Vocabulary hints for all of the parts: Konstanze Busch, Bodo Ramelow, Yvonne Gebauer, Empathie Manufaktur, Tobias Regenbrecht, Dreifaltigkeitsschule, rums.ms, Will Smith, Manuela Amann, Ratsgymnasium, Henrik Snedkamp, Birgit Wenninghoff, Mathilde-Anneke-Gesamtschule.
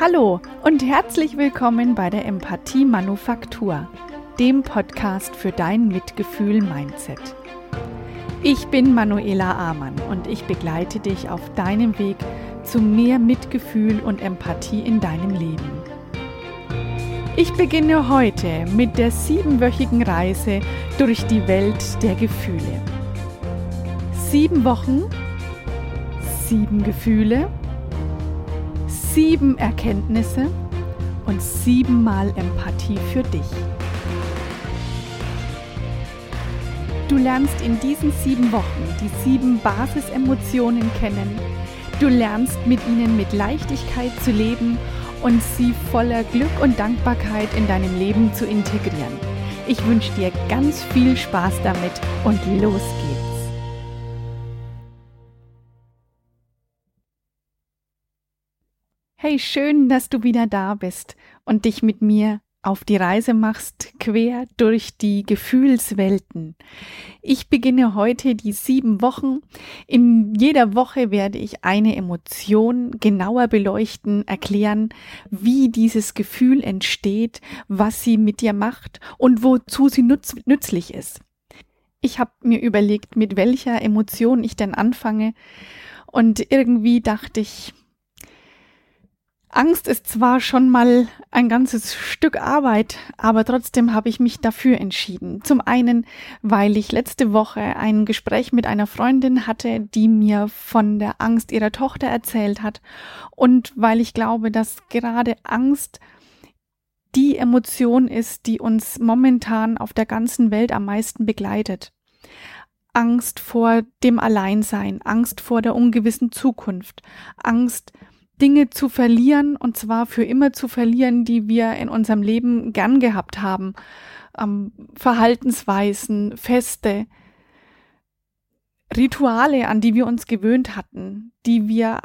Hallo und herzlich willkommen bei der Empathie Manufaktur, dem Podcast für dein Mitgefühl-Mindset. Ich bin Manuela Amann und ich begleite dich auf deinem Weg zu mehr Mitgefühl und Empathie in deinem Leben. Ich beginne heute mit der 7-wöchigen Reise durch die Welt der Gefühle. 7 Wochen, 7 Gefühle, 7 Erkenntnisse und 7-mal Empathie für dich. Du lernst in diesen 7 Wochen die 7 Basisemotionen kennen. Du lernst mit ihnen mit Leichtigkeit zu leben und sie voller Glück und Dankbarkeit in deinem Leben zu integrieren. Ich wünsche dir ganz viel Spaß damit und los geht's! Hey, schön, dass du wieder da bist und dich mit mir auf die Reise machst, quer durch die Gefühlswelten. Ich beginne heute die 7 Wochen. In jeder Woche werde ich eine Emotion genauer beleuchten, erklären, wie dieses Gefühl entsteht, was sie mit dir macht und wozu sie nützlich ist. Ich habe mir überlegt, mit welcher Emotion ich denn anfange, und irgendwie dachte ich, Angst ist zwar schon mal ein ganzes Stück Arbeit, aber trotzdem habe ich mich dafür entschieden. Zum einen, weil ich letzte Woche ein Gespräch mit einer Freundin hatte, die mir von der Angst ihrer Tochter erzählt hat, und weil ich glaube, dass gerade Angst die Emotion ist, die uns momentan auf der ganzen Welt am meisten begleitet. Angst vor dem Alleinsein, Angst vor der ungewissen Zukunft, Angst, Dinge zu verlieren, und zwar für immer zu verlieren, die wir in unserem Leben gern gehabt haben. Verhaltensweisen, Feste, Rituale, an die wir uns gewöhnt hatten, die wir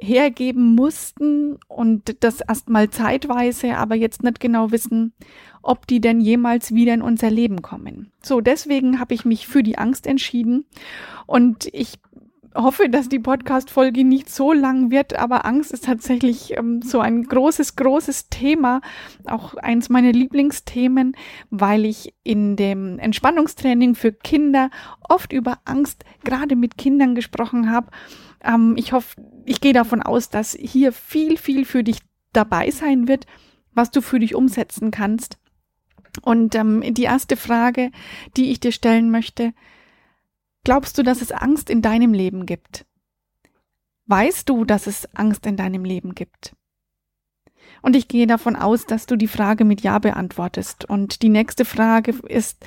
hergeben mussten und das erstmal zeitweise, aber jetzt nicht genau wissen, ob die denn jemals wieder in unser Leben kommen. So, deswegen habe ich mich für die Angst entschieden, und ich hoffe, dass die Podcast-Folge nicht so lang wird, aber Angst ist tatsächlich so ein großes, großes Thema, auch eins meiner Lieblingsthemen, weil ich in dem Entspannungstraining für Kinder oft über Angst, gerade mit Kindern, gesprochen habe. Ich hoffe, ich gehe davon aus, dass hier viel, viel für dich dabei sein wird, was du für dich umsetzen kannst. Und die erste Frage, die ich dir stellen möchte: Glaubst du, dass es Angst in deinem Leben gibt? Weißt du, dass es Angst in deinem Leben gibt? Und ich gehe davon aus, dass du die Frage mit Ja beantwortest. Und die nächste Frage ist: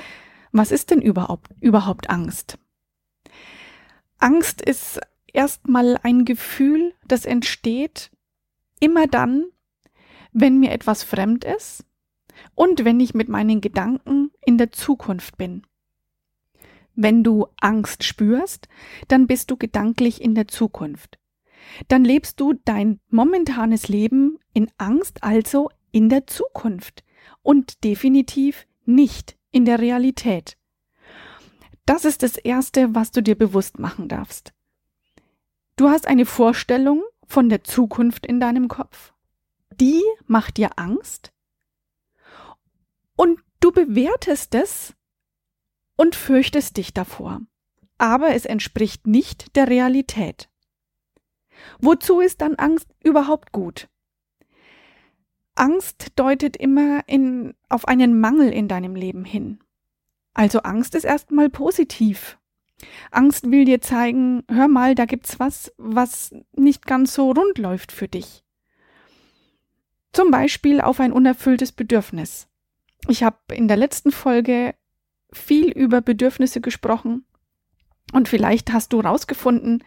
Was ist denn überhaupt Angst? Angst ist erstmal ein Gefühl, das entsteht immer dann, wenn mir etwas fremd ist und wenn ich mit meinen Gedanken in der Zukunft bin. Wenn du Angst spürst, dann bist du gedanklich in der Zukunft. Dann lebst du dein momentanes Leben in Angst, also in der Zukunft, und definitiv nicht in der Realität. Das ist das Erste, was du dir bewusst machen darfst. Du hast eine Vorstellung von der Zukunft in deinem Kopf. Die macht dir Angst, und du bewertest es und fürchtest dich davor. Aber es entspricht nicht der Realität. Wozu ist dann Angst überhaupt gut? Angst deutet immer auf einen Mangel in deinem Leben hin. Also Angst ist erstmal positiv. Angst will dir zeigen: Hör mal, da gibt's was, was nicht ganz so rund läuft für dich. Zum Beispiel auf ein unerfülltes Bedürfnis. Ich habe in der letzten Folge viel über Bedürfnisse gesprochen, und vielleicht hast du rausgefunden,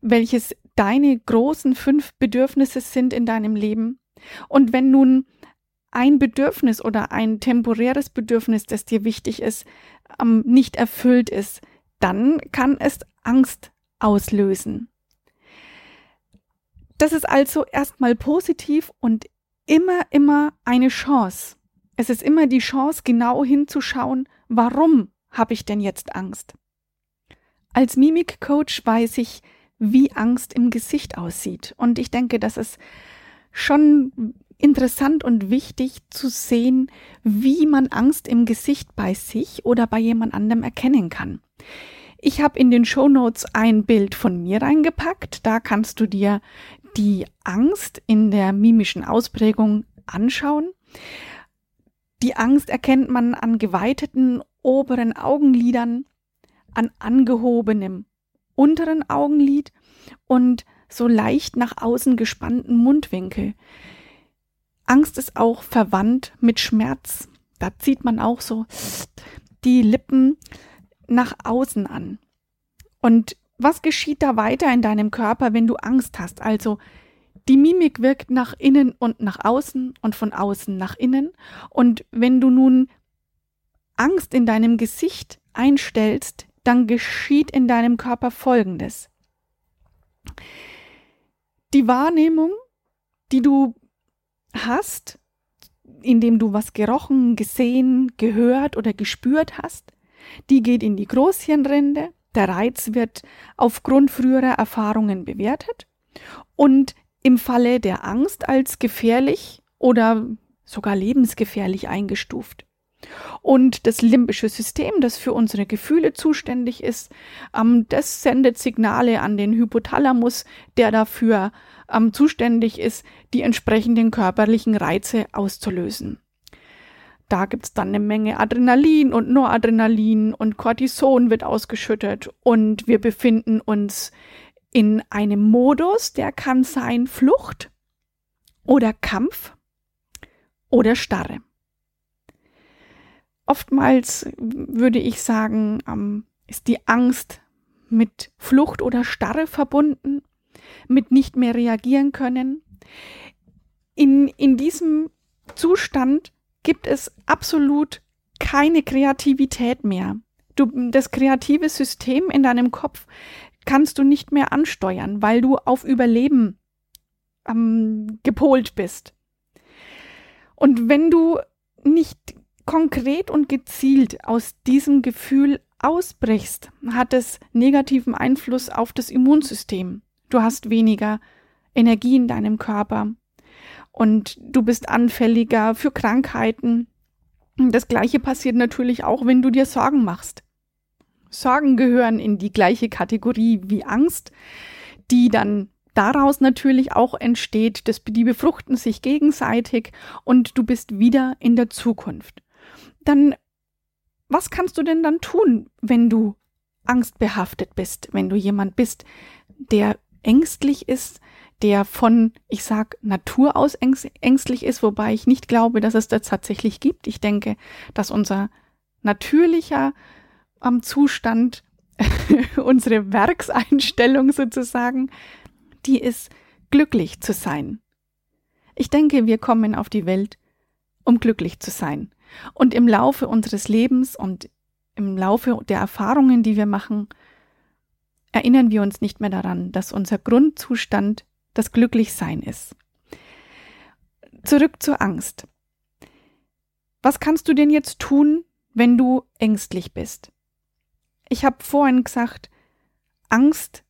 welches deine großen 5 Bedürfnisse sind in deinem Leben. Und wenn nun ein Bedürfnis oder ein temporäres Bedürfnis, das dir wichtig ist, nicht erfüllt ist, dann kann es Angst auslösen. Das ist also erstmal positiv und immer eine Chance. Es ist immer die Chance, genau hinzuschauen: Warum habe ich denn jetzt Angst? Als Mimikcoach weiß ich, wie Angst im Gesicht aussieht. Und ich denke, dass es schon interessant und wichtig zu sehen, wie man Angst im Gesicht bei sich oder bei jemand anderem erkennen kann. Ich habe in den Shownotes ein Bild von mir reingepackt. Da kannst du dir die Angst in der mimischen Ausprägung anschauen. Die Angst erkennt man an geweiteten oberen Augenlidern, an angehobenem unteren Augenlid und so leicht nach außen gespannten Mundwinkel. Angst ist auch verwandt mit Schmerz. Da zieht man auch so die Lippen nach außen an. Und was geschieht da weiter in deinem Körper, wenn du Angst hast? Also die Mimik wirkt nach innen und nach außen und von außen nach innen. Und wenn du nun Angst in deinem Gesicht einstellst, dann geschieht in deinem Körper Folgendes. Die Wahrnehmung, die du hast, indem du was gerochen, gesehen, gehört oder gespürt hast, die geht in die Großhirnrinde, der Reiz wird aufgrund früherer Erfahrungen bewertet und im Falle der Angst als gefährlich oder sogar lebensgefährlich eingestuft. Und das limbische System, das für unsere Gefühle zuständig ist, das sendet Signale an den Hypothalamus, der dafür zuständig ist, die entsprechenden körperlichen Reize auszulösen. Da gibt es dann eine Menge Adrenalin und Noradrenalin und Cortison wird ausgeschüttet und wir befinden uns in einem Modus, der kann sein Flucht oder Kampf oder Starre. Oftmals würde ich sagen, ist die Angst mit Flucht oder Starre verbunden, mit nicht mehr reagieren können. In diesem Zustand gibt es absolut keine Kreativität mehr. Das kreative System in deinem Kopf kannst du nicht mehr ansteuern, weil du auf Überleben gepolt bist. Und wenn du nicht konkret und gezielt aus diesem Gefühl ausbrichst, hat es negativen Einfluss auf das Immunsystem. Du hast weniger Energie in deinem Körper. Und du bist anfälliger für Krankheiten. Das Gleiche passiert natürlich auch, wenn du dir Sorgen machst. Sorgen gehören in die gleiche Kategorie wie Angst, die dann daraus natürlich auch entsteht, dass die befruchten sich gegenseitig und du bist wieder in der Zukunft. Dann, was kannst du denn dann tun, wenn du angstbehaftet bist, wenn du jemand bist, der ängstlich ist, der von, ich sag, Natur aus ängstlich ist, wobei ich nicht glaube, dass es das tatsächlich gibt. Ich denke, dass unser natürlicher Zustand, unsere Werkseinstellung sozusagen, die ist, glücklich zu sein. Ich denke, wir kommen auf die Welt, um glücklich zu sein. Und im Laufe unseres Lebens und im Laufe der Erfahrungen, die wir machen, erinnern wir uns nicht mehr daran, dass unser Grundzustand das Glücklichsein ist. Zurück zur Angst. Was kannst du denn jetzt tun, wenn du ängstlich bist? Ich habe vorhin gesagt, Angst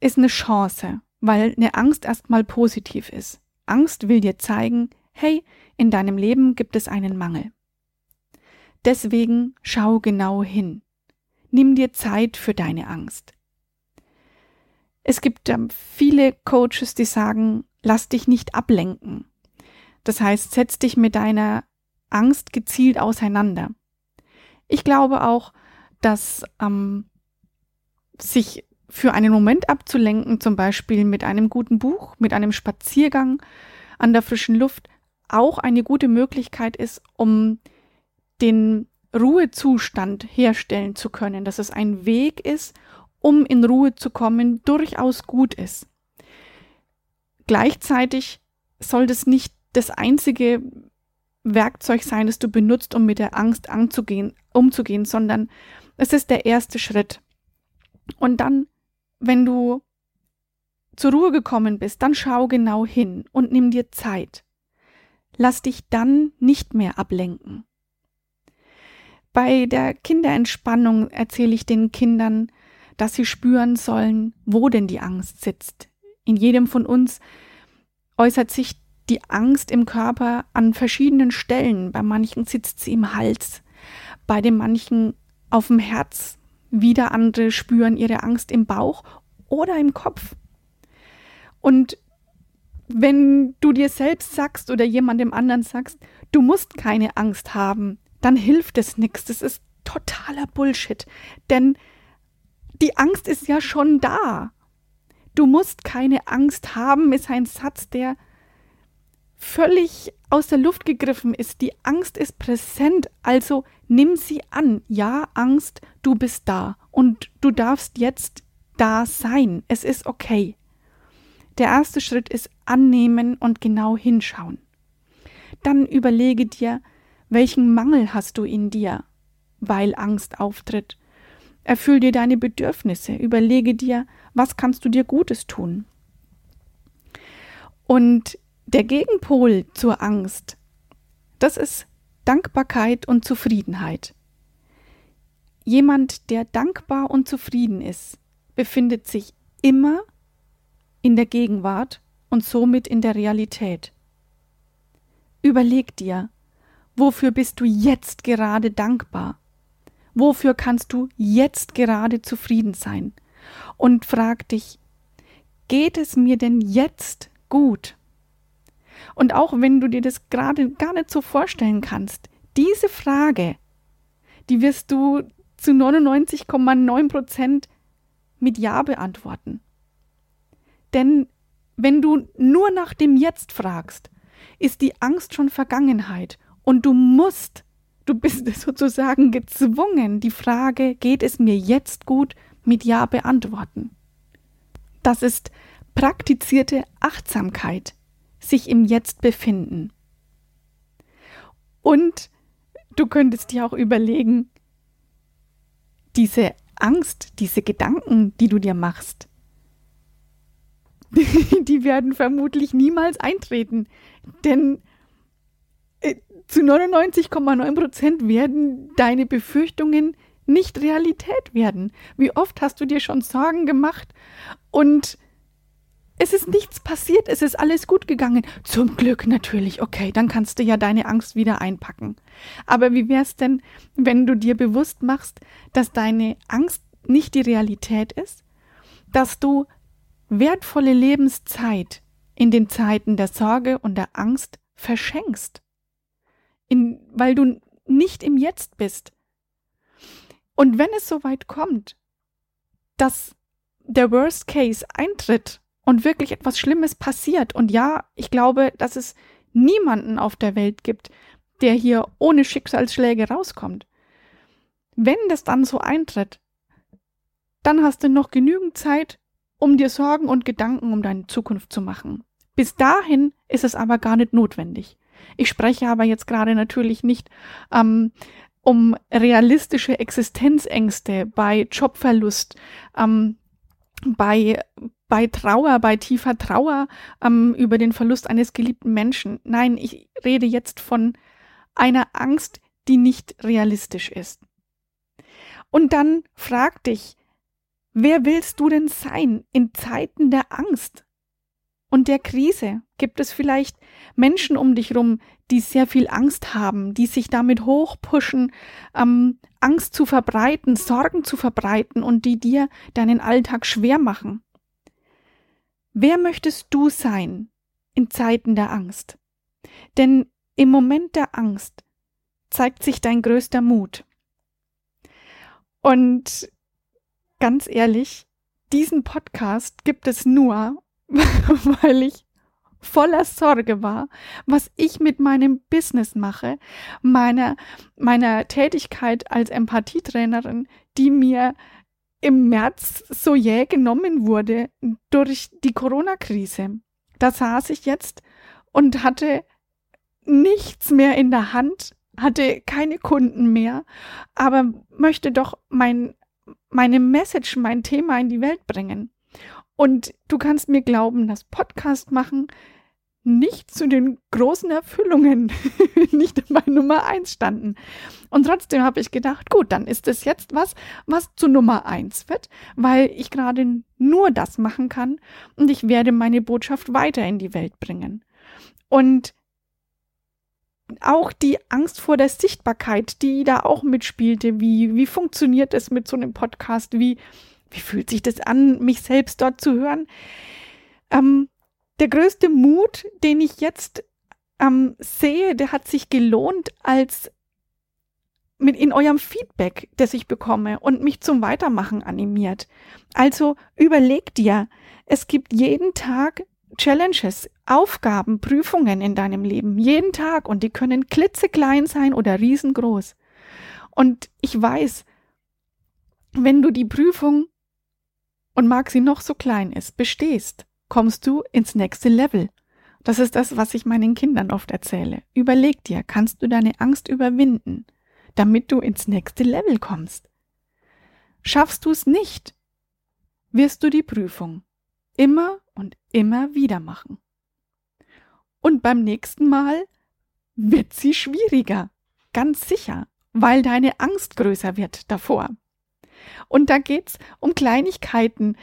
ist eine Chance, weil eine Angst erstmal positiv ist. Angst will dir zeigen, hey, in deinem Leben gibt es einen Mangel. Deswegen schau genau hin. Nimm dir Zeit für deine Angst. Es gibt viele Coaches, die sagen, lass dich nicht ablenken. Das heißt, setz dich mit deiner Angst gezielt auseinander. Ich glaube auch, dass sich für einen Moment abzulenken, zum Beispiel mit einem guten Buch, mit einem Spaziergang an der frischen Luft, auch eine gute Möglichkeit ist, um den Ruhezustand herstellen zu können, dass es ein Weg ist, um in Ruhe zu kommen, durchaus gut ist. Gleichzeitig soll das nicht das einzige Werkzeug sein, das du benutzt, um mit der Angst umzugehen, sondern es ist der erste Schritt. Und dann, wenn du zur Ruhe gekommen bist, dann schau genau hin und nimm dir Zeit. Lass dich dann nicht mehr ablenken. Bei der Kinderentspannung erzähle ich den Kindern, dass sie spüren sollen, wo denn die Angst sitzt. In jedem von uns äußert sich die Angst im Körper an verschiedenen Stellen. Bei manchen sitzt sie im Hals, bei den manchen auf dem Herz. Wieder andere spüren ihre Angst im Bauch oder im Kopf. Und wenn du dir selbst sagst oder jemandem anderen sagst, du musst keine Angst haben, dann hilft es nichts. Das ist totaler Bullshit, denn die Angst ist ja schon da. Du musst keine Angst haben, ist ein Satz, der völlig aus der Luft gegriffen ist. Die Angst ist präsent, also nimm sie an. Ja, Angst, du bist da und du darfst jetzt da sein. Es ist okay. Der erste Schritt ist annehmen und genau hinschauen. Dann überlege dir, welchen Mangel hast du in dir, weil Angst auftritt. Erfüll dir deine Bedürfnisse, überlege dir, was kannst du dir Gutes tun. Und der Gegenpol zur Angst, das ist Dankbarkeit und Zufriedenheit. Jemand, der dankbar und zufrieden ist, befindet sich immer in der Gegenwart und somit in der Realität. Überleg dir, wofür bist du jetzt gerade dankbar? Wofür kannst du jetzt gerade zufrieden sein? Und frag dich, geht es mir denn jetzt gut? Und auch wenn du dir das gerade gar nicht so vorstellen kannst, diese Frage, die wirst du zu 99,9% mit Ja beantworten. Denn wenn du nur nach dem Jetzt fragst, ist die Angst schon Vergangenheit und du bist sozusagen gezwungen, die Frage, geht es mir jetzt gut, mit Ja beantworten. Das ist praktizierte Achtsamkeit, sich im Jetzt befinden. Und du könntest dir auch überlegen, diese Angst, diese Gedanken, die du dir machst, die werden vermutlich niemals eintreten, denn zu 99,9% werden deine Befürchtungen nicht Realität werden. Wie oft hast du dir schon Sorgen gemacht und es ist nichts passiert, es ist alles gut gegangen. Zum Glück natürlich, okay, dann kannst du ja deine Angst wieder einpacken. Aber wie wär's denn, wenn du dir bewusst machst, dass deine Angst nicht die Realität ist, dass du wertvolle Lebenszeit in den Zeiten der Sorge und der Angst verschenkst, weil du nicht im Jetzt bist. Und wenn es soweit kommt, dass der Worst Case eintritt und wirklich etwas Schlimmes passiert, und ja, ich glaube, dass es niemanden auf der Welt gibt, der hier ohne Schicksalsschläge rauskommt. Wenn das dann so eintritt, dann hast du noch genügend Zeit, um dir Sorgen und Gedanken um deine Zukunft zu machen. Bis dahin ist es aber gar nicht notwendig. Ich spreche aber jetzt gerade natürlich nicht um realistische Existenzängste bei Jobverlust, bei Trauer, bei tiefer Trauer, über den Verlust eines geliebten Menschen. Nein, ich rede jetzt von einer Angst, die nicht realistisch ist. Und dann frag dich, wer willst du denn sein in Zeiten der Angst und der Krise? Gibt es vielleicht Menschen um dich rum, die sehr viel Angst haben, die sich damit hochpushen, Angst zu verbreiten, Sorgen zu verbreiten und die dir deinen Alltag schwer machen? Wer möchtest du sein in Zeiten der Angst? Denn im Moment der Angst zeigt sich dein größter Mut. Und ganz ehrlich, diesen Podcast gibt es nur, weil ich voller Sorge war, was ich mit meinem Business mache, meiner Tätigkeit als Empathietrainerin, die mir im März so jäh genommen wurde durch die Corona-Krise. Da saß ich jetzt und hatte nichts mehr in der Hand, hatte keine Kunden mehr, aber möchte doch meine Message, mein Thema in die Welt bringen. Und du kannst mir glauben, dass Podcast machen nicht zu den großen Erfüllungen, nicht bei Nummer 1 standen. Und trotzdem habe ich gedacht, gut, dann ist es jetzt was zu Nummer 1 wird, weil ich gerade nur das machen kann und ich werde meine Botschaft weiter in die Welt bringen. Und auch die Angst vor der Sichtbarkeit, die da auch mitspielte, wie funktioniert es mit so einem Podcast, wie fühlt sich das an, mich selbst dort zu hören. Der größte Mut, den ich jetzt sehe, der hat sich gelohnt als in eurem Feedback, das ich bekomme und mich zum Weitermachen animiert. Also überleg dir, es gibt jeden Tag Challenges, Aufgaben, Prüfungen in deinem Leben, jeden Tag, und die können klitzeklein sein oder riesengroß. Und ich weiß, wenn du die Prüfung, und mag sie noch so klein ist, bestehst, kommst du ins nächste Level. Das ist das, was ich meinen Kindern oft erzähle. Überleg dir, kannst du deine Angst überwinden, damit du ins nächste Level kommst? Schaffst du es nicht, wirst du die Prüfung immer und immer wieder machen. Und beim nächsten Mal wird sie schwieriger, ganz sicher, weil deine Angst größer wird davor. Und da geht's um Kleinigkeiten.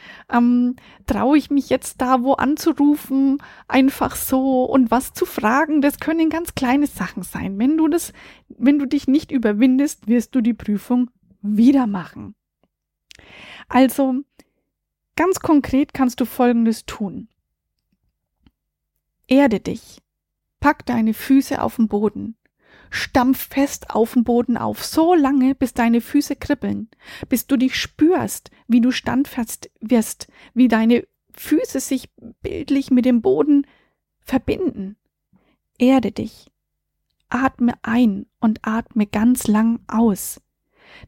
Traue ich mich jetzt da wo anzurufen, einfach so, und was zu fragen? Das können ganz kleine Sachen sein. Wenn du dich nicht überwindest, wirst du die Prüfung wieder machen. Also ganz konkret kannst du Folgendes tun. Erde dich. Pack deine Füße auf den Boden. Stampf fest auf den Boden auf, so lange, bis deine Füße kribbeln, bis du dich spürst, wie du standfest wirst, wie deine Füße sich bildlich mit dem Boden verbinden. Erde dich. Atme ein und atme ganz lang aus.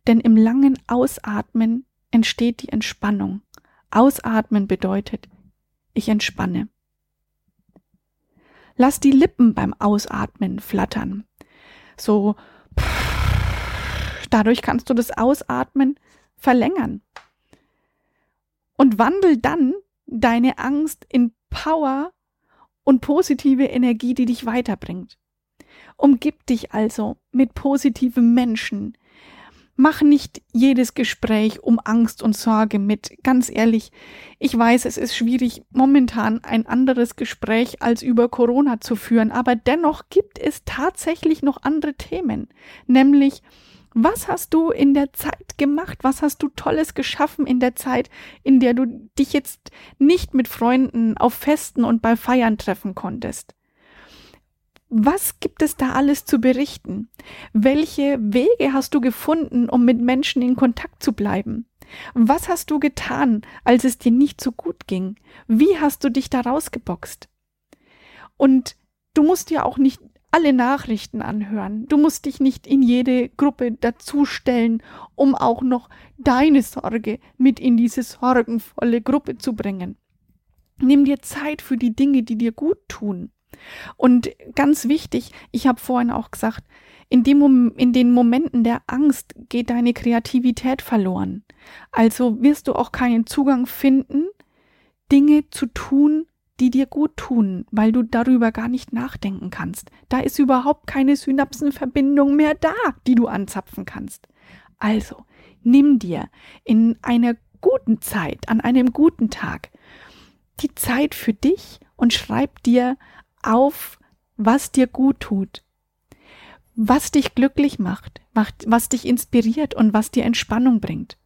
Denn im langen Ausatmen entsteht die Entspannung. Ausatmen bedeutet, ich entspanne. Lass die Lippen beim Ausatmen flattern. So, dadurch kannst du das Ausatmen verlängern. Und wandel dann deine Angst in Power und positive Energie, die dich weiterbringt. Umgib dich also mit positiven Menschen. Mach nicht jedes Gespräch um Angst und Sorge mit. Ganz ehrlich, ich weiß, es ist schwierig, momentan ein anderes Gespräch als über Corona zu führen, aber dennoch gibt es tatsächlich noch andere Themen, nämlich: Was hast du in der Zeit gemacht? Was hast du Tolles geschaffen in der Zeit, in der du dich jetzt nicht mit Freunden auf Festen und bei Feiern treffen konntest? Was gibt es da alles zu berichten? Welche Wege hast du gefunden, um mit Menschen in Kontakt zu bleiben? Was hast du getan, als es dir nicht so gut ging? Wie hast du dich da rausgeboxt? Und du musst dir auch nicht alle Nachrichten anhören. Du musst dich nicht in jede Gruppe dazustellen, um auch noch deine Sorge mit in diese sorgenvolle Gruppe zu bringen. Nimm dir Zeit für die Dinge, die dir gut tun. Und ganz wichtig, ich habe vorhin auch gesagt, in den Momenten der Angst geht deine Kreativität verloren. Also wirst du auch keinen Zugang finden, Dinge zu tun, die dir gut tun, weil du darüber gar nicht nachdenken kannst. Da ist überhaupt keine Synapsenverbindung mehr da, die du anzapfen kannst. Also nimm dir in einer guten Zeit, an einem guten Tag, die Zeit für dich und schreib dir auf, was dir gut tut, was dich glücklich macht, was dich inspiriert und was dir Entspannung bringt.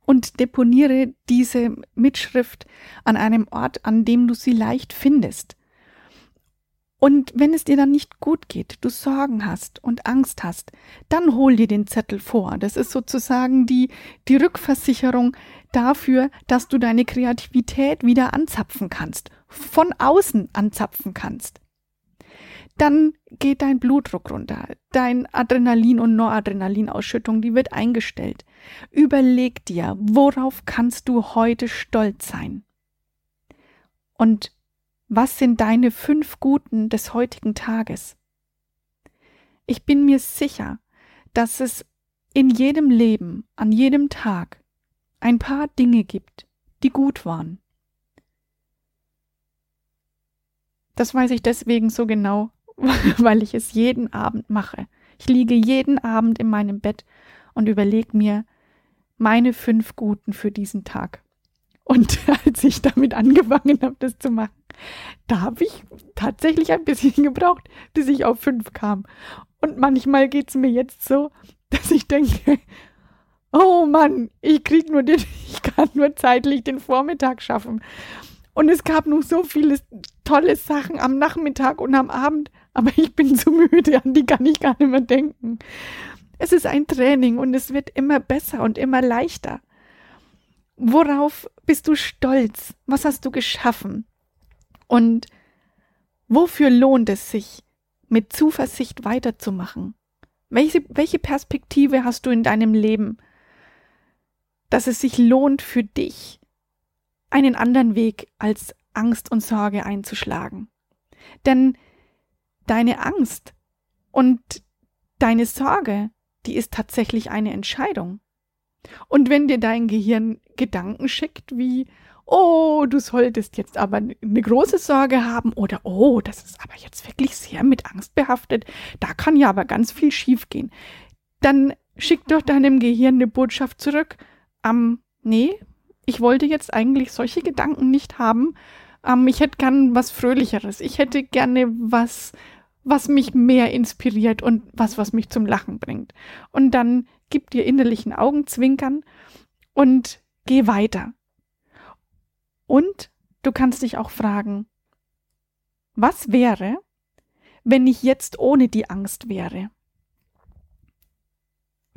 Und deponiere diese Mitschrift an einem Ort, an dem du sie leicht findest. Und wenn es dir dann nicht gut geht, du Sorgen hast und Angst hast, dann hol dir den Zettel vor. Das ist sozusagen die Rückversicherung dafür, dass du deine Kreativität wieder anzapfen kannst, von außen anzapfen kannst. Dann geht dein Blutdruck runter, dein Adrenalin- und Noradrenalinausschüttung, die wird eingestellt. Überleg dir, worauf kannst du heute stolz sein? Und was sind deine 5 Guten des heutigen Tages? Ich bin mir sicher, dass es in jedem Leben, an jedem Tag ein paar Dinge gibt, die gut waren. Das weiß ich deswegen so genau, weil ich es jeden Abend mache. Ich liege jeden Abend in meinem Bett und überlege mir meine 5 Guten für diesen Tag. Und als ich damit angefangen habe, das zu machen, da habe ich tatsächlich ein bisschen gebraucht, bis ich auf 5 kam. Und manchmal geht es mir jetzt so, dass ich denke, oh Mann, ich kann nur zeitlich den Vormittag schaffen. Und es gab noch so viele tolle Sachen am Nachmittag und am Abend, aber ich bin so müde, an die kann ich gar nicht mehr denken. Es ist ein Training und es wird immer besser und immer leichter. Worauf bist du stolz? Was hast du geschaffen? Und wofür lohnt es sich, mit Zuversicht weiterzumachen? Welche Perspektive hast du in deinem Leben, dass es sich lohnt für dich, einen anderen Weg als Angst und Sorge einzuschlagen? Denn deine Angst und deine Sorge, die ist tatsächlich eine Entscheidung. Und wenn dir dein Gehirn Gedanken schickt wie, oh, du solltest jetzt aber eine große Sorge haben oder oh, das ist aber jetzt wirklich sehr mit Angst behaftet, da kann ja aber ganz viel schief gehen, dann schickt doch deinem Gehirn eine Botschaft zurück, nee, ich wollte jetzt eigentlich solche Gedanken nicht haben. Ich hätte gern was Fröhlicheres. Ich hätte gerne was, was mich mehr inspiriert und was mich zum Lachen bringt. Und dann gib dir innerlichen Augenzwinkern und geh weiter. Und du kannst dich auch fragen, was wäre, wenn ich jetzt ohne die Angst wäre?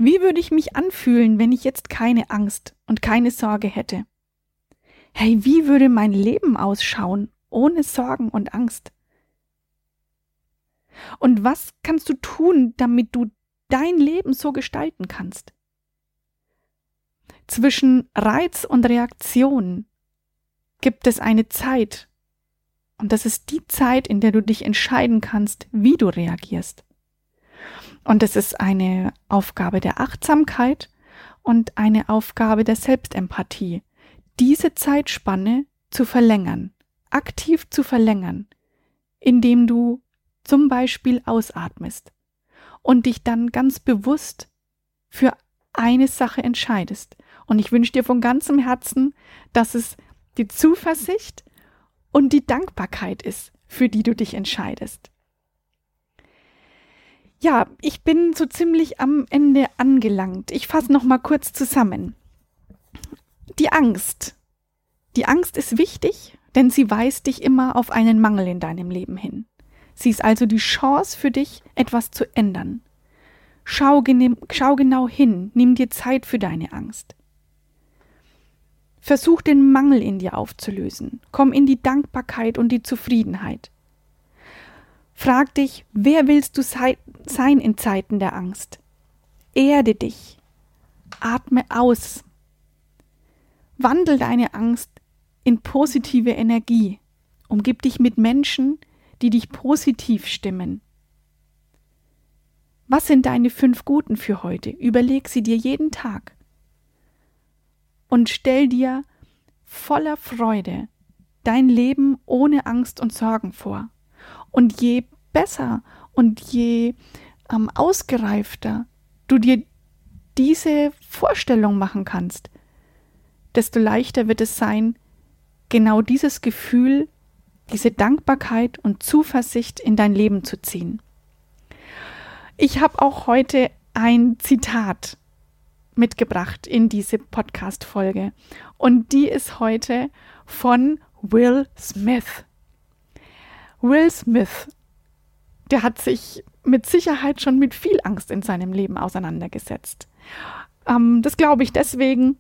Wie würde ich mich anfühlen, wenn ich jetzt keine Angst und keine Sorge hätte? Hey, wie würde mein Leben ausschauen, ohne Sorgen und Angst? Und was kannst du tun, damit du dein Leben so gestalten kannst? Zwischen Reiz und Reaktion gibt es eine Zeit. Und das ist die Zeit, in der du dich entscheiden kannst, wie du reagierst. Und es ist eine Aufgabe der Achtsamkeit und eine Aufgabe der Selbstempathie, diese Zeitspanne zu verlängern, aktiv zu verlängern, indem du zum Beispiel ausatmest und dich dann ganz bewusst für eine Sache entscheidest. Und ich wünsche dir von ganzem Herzen, dass es die Zuversicht und die Dankbarkeit ist, für die du dich entscheidest. Ja, ich bin so ziemlich am Ende angelangt. Ich fasse nochmal kurz zusammen. Die Angst ist wichtig, denn sie weist dich immer auf einen Mangel in deinem Leben hin. Sie ist also die Chance für dich, etwas zu ändern. Schau genau hin, nimm dir Zeit für deine Angst. Versuch den Mangel in dir aufzulösen. Komm in die Dankbarkeit und die Zufriedenheit. Frag dich, wer willst du sein in Zeiten der Angst? Erde dich. Atme aus. Wandel deine Angst in positive Energie. Umgib dich mit Menschen, die dich positiv stimmen. Was sind deine 5 Guten für heute? Überleg sie dir jeden Tag. Und stell dir voller Freude dein Leben ohne Angst und Sorgen vor. Und je besser und je ausgereifter du dir diese Vorstellung machen kannst, desto leichter wird es sein, genau dieses Gefühl, diese Dankbarkeit und Zuversicht in dein Leben zu ziehen. Ich habe auch heute ein Zitat mitgebracht in diese Podcast-Folge und die ist heute von Will Smith. Will Smith, der hat sich mit Sicherheit schon mit viel Angst in seinem Leben auseinandergesetzt. Das glaube ich deswegen,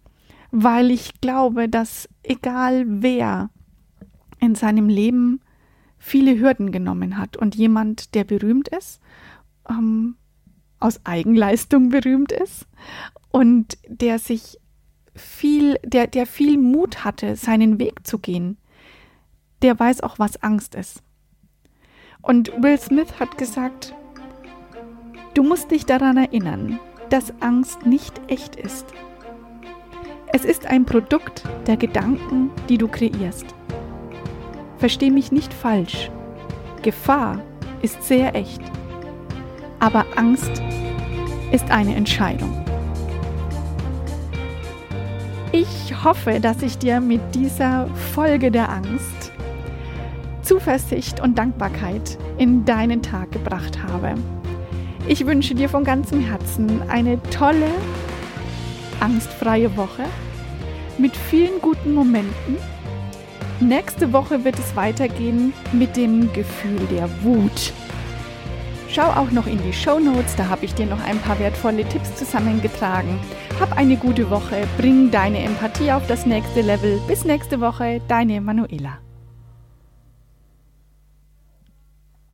weil ich glaube, dass egal wer in seinem Leben viele Hürden genommen hat und jemand, der berühmt ist, aus Eigenleistung berühmt ist und der viel Mut hatte, seinen Weg zu gehen, der weiß auch, was Angst ist. Und Will Smith hat gesagt, du musst dich daran erinnern, dass Angst nicht echt ist. Es ist ein Produkt der Gedanken, die du kreierst. Versteh mich nicht falsch. Gefahr ist sehr echt. Aber Angst ist eine Entscheidung. Ich hoffe, dass ich dir mit dieser Folge der Angst Zuversicht und Dankbarkeit in deinen Tag gebracht habe. Ich wünsche dir von ganzem Herzen eine tolle, angstfreie Woche mit vielen guten Momenten. Nächste Woche wird es weitergehen mit dem Gefühl der Wut. Schau auch noch in die Shownotes, da habe ich dir noch ein paar wertvolle Tipps zusammengetragen. Hab eine gute Woche, bring deine Empathie auf das nächste Level. Bis nächste Woche, deine Manuela.